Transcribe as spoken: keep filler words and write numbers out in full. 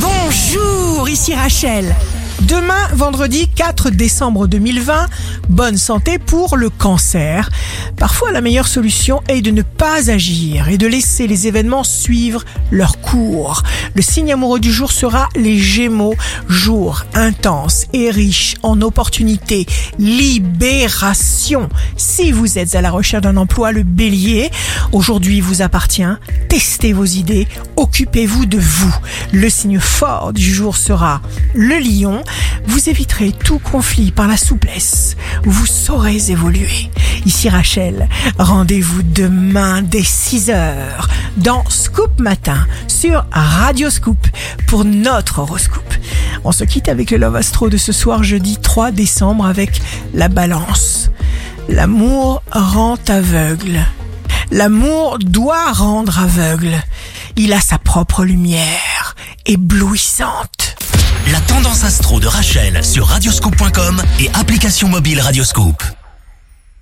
Bonjour, ici Rachel. Demain, vendredi quatre décembre deux mille vingt, bonne santé pour le cancer. Parfois, la meilleure solution est de ne pas agir et de laisser les événements suivre leur cours. Le signe amoureux du jour sera les Gémeaux, jour intense et riche en opportunités, libération. Si vous êtes à la recherche d'un emploi, le Bélier, aujourd'hui vous appartient, testez vos idées, occupez-vous de vous. Le signe fort du jour sera le Lion, vous éviterez tout conflit par la souplesse, vous saurez évoluer. Ici Rachel, rendez-vous demain dès six heures dans Scoop Matin sur Radioscoop pour notre horoscope. On se quitte avec le Love Astro de ce soir jeudi trois décembre avec la Balance. L'amour rend aveugle. L'amour doit rendre aveugle. Il a sa propre lumière éblouissante. La Tendance Astro de Rachel sur radioscoop point com et application mobile Radioscoop.